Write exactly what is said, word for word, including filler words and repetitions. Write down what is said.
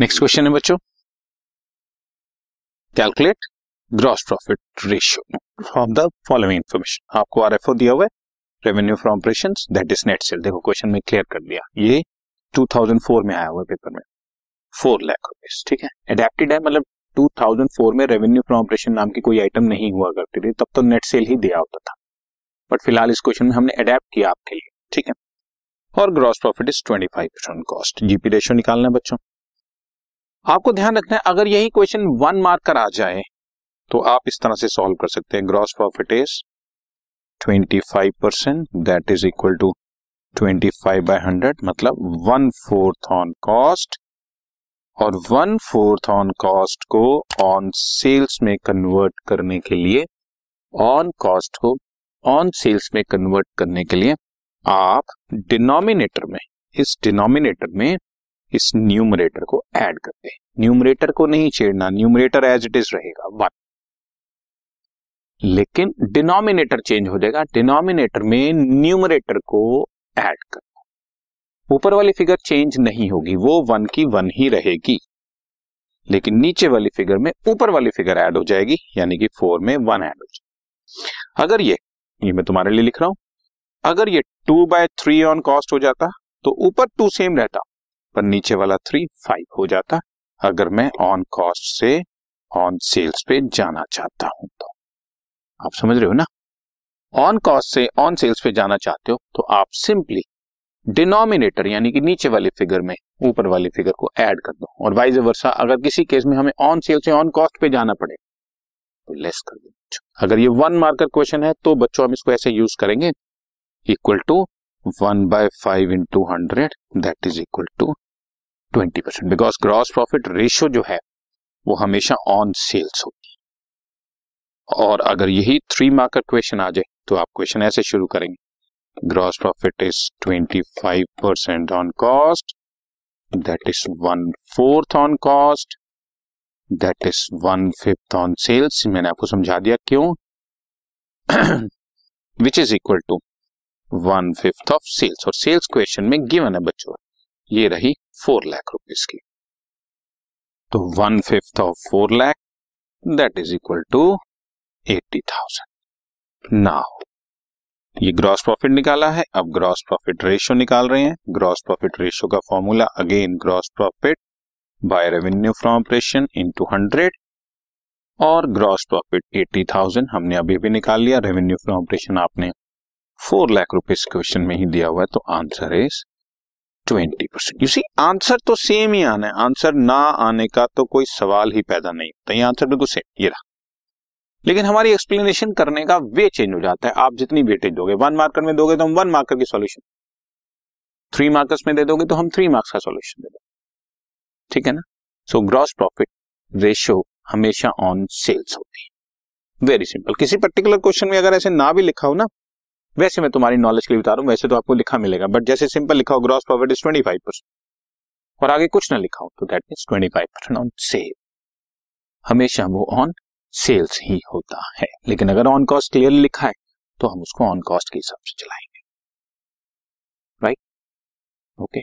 Next question है बच्चों, calculate gross profit ratio from the following information. आपको RFO दिया हुआ है, revenue from operations that is net sale. देखो क्वेश्चन में क्लियर कर दिया, ये दो हज़ार चार में आया हुआ पेपर में, चार लाख रुपीस, ठीक है। एडेप्टेड है, मतलब दो हज़ार चार में रेवेन्यू फ्रॉम ऑपरेशन नाम की कोई आइटम नहीं हुआ करती थी, तब तो नेट सेल ही दिया होता था, बट फिलहाल इस क्वेश्चन में हमने अडेप्ट किया आपके लिए, ठीक है। और gross profit is twenty five percent cost, GP ratio निकालना है बच्चों। आपको ध्यान रखना है, अगर यही क्वेश्चन वन मार्क कर आ जाए तो आप इस तरह से सॉल्व कर सकते हैं, ग्रॉस प्रॉफिट इज पच्चीस percent that is equal to पच्चीस बाय हंड्रेड, मतलब वन फोर्थ ऑन कॉस्ट, और वन फोर्थ ऑन कॉस्ट को ऑन सेल्स में कन्वर्ट करने के लिए ऑन कॉस्ट को ऑन सेल्स में कन्वर्ट करने के लिए आप डिनोमिनेटर में इस डिनोमिनेटर में इस न्यूमरेटर को ऐड करते हैं। न्यूमरेटर को नहीं छेड़ना, न्यूमरेटर एज इट इज रहेगा वन, लेकिन डिनोमिनेटर चेंज हो जाएगा, डिनोमिनेटर में न्यूमरेटर को ऐड करना। ऊपर वाली फिगर चेंज नहीं होगी, वो वन की वन ही रहेगी, लेकिन नीचे वाली फिगर में ऊपर वाली फिगर ऐड हो जाएगी, यानी कि फोर में वन ऐड हो जाएगी। अगर ये ये मैं तुम्हारे लिए लिख रहा हूं, अगर ये two by three on cost हो जाता तो ऊपर टू सेम रहता, पर नीचे वाला थ्री फाइव हो जाता, अगर मैं ऑन कॉस्ट से ऑन सेल्स पे जाना चाहता हूं तो। आप समझ रहे हो ना, ऑन कॉस्ट से ऑन सेल्स पे जाना चाहते हो तो आप सिंपली डिनोमिनेटर यानी कि नीचे वाली फिगर में ऊपर वाली फिगर को ऐड कर दो, और वाइज वर्सा अगर किसी केस में हमें ऑन सेल्स से ऑन कॉस्ट पे जाना पड़े तो लेस कर दो। अगर ये वन मार्कर क्वेश्चन है तो बच्चों हम इसको ऐसे यूज करेंगे, equal to one by five into hundred that is equal to twenty percent, because gross profit ratio जो है वो हमेशा ऑन सेल्स होगी। और अगर यही थ्री मार्कर क्वेश्चन आ जाए तो आप क्वेश्चन ऐसे शुरू करेंगे, ग्रॉस प्रॉफिट इज पच्चीस percent on cost that is one fourth on cost that is one fifth on sales, मैंने आपको समझा दिया क्यों, which is equal to one fifth of sales, और सेल्स क्वेश्चन में गिवन है बच्चों, ये रही फोर लाख रुपीस की, तो one fifth of four lakh that is equal to eighty thousand. Now ये ग्रॉस प्रॉफिट निकाला है, अब ग्रॉस प्रॉफिट रेशियो निकाल रहे हैं। ग्रॉस प्रॉफिट रेशियो का formula again, gross profit by revenue from operation into hundred, और ग्रॉस प्रॉफिट एटी थाउजेंड हमने अभी भी निकाल लिया। रेवेन्यू फ्रॉम ऑपरेशन आपने फोर लाख रुपीस क्वेश्चन में ही दिया हुआ है, तो answer is twenty percent. You see answer तो सेम ही आना है, आंसर ना आने का तो कोई सवाल ही पैदा नहीं होता, ये आंसर बिल्कुल सेम ये रहा, लेकिन हमारी एक्सप्लेनेशन करने का वे चेंज हो जाता है। आप जितनी वेटेज दोगे, वन मार्कर में दोगे तो हम वन मार्कर की सॉल्यूशन, थ्री मार्कर्स में दे दोगे तो हम थ्री मार्क्स का सॉल्यूशन दे दोगे, ठीक है ना। सो ग्रॉस प्रॉफिट रेशियो हमेशा ऑन सेल्स होती है, वेरी सिंपल। किसी पर्टिकुलर क्वेश्चन में अगर ऐसे ना भी लिखा हो ना, वैसे मैं तुम्हारी नॉलेज के लिए बता रहा हूँ, वैसे तो आपको लिखा मिलेगा, बट जैसे सिंपल लिखा हो ग्रॉस प्रॉफिट इज पच्चीस परसेंट और आगे कुछ ना लिखा हो तो दैट इज पच्चीस परसेंट ऑन सेल, हमेशा वो ऑन सेल्स ही होता है। लेकिन अगर ऑन कॉस्ट क्लियरली लिखा है तो हम उसको ऑन कॉस्ट के हिसाब से चलाएंगे, राइट, ओके।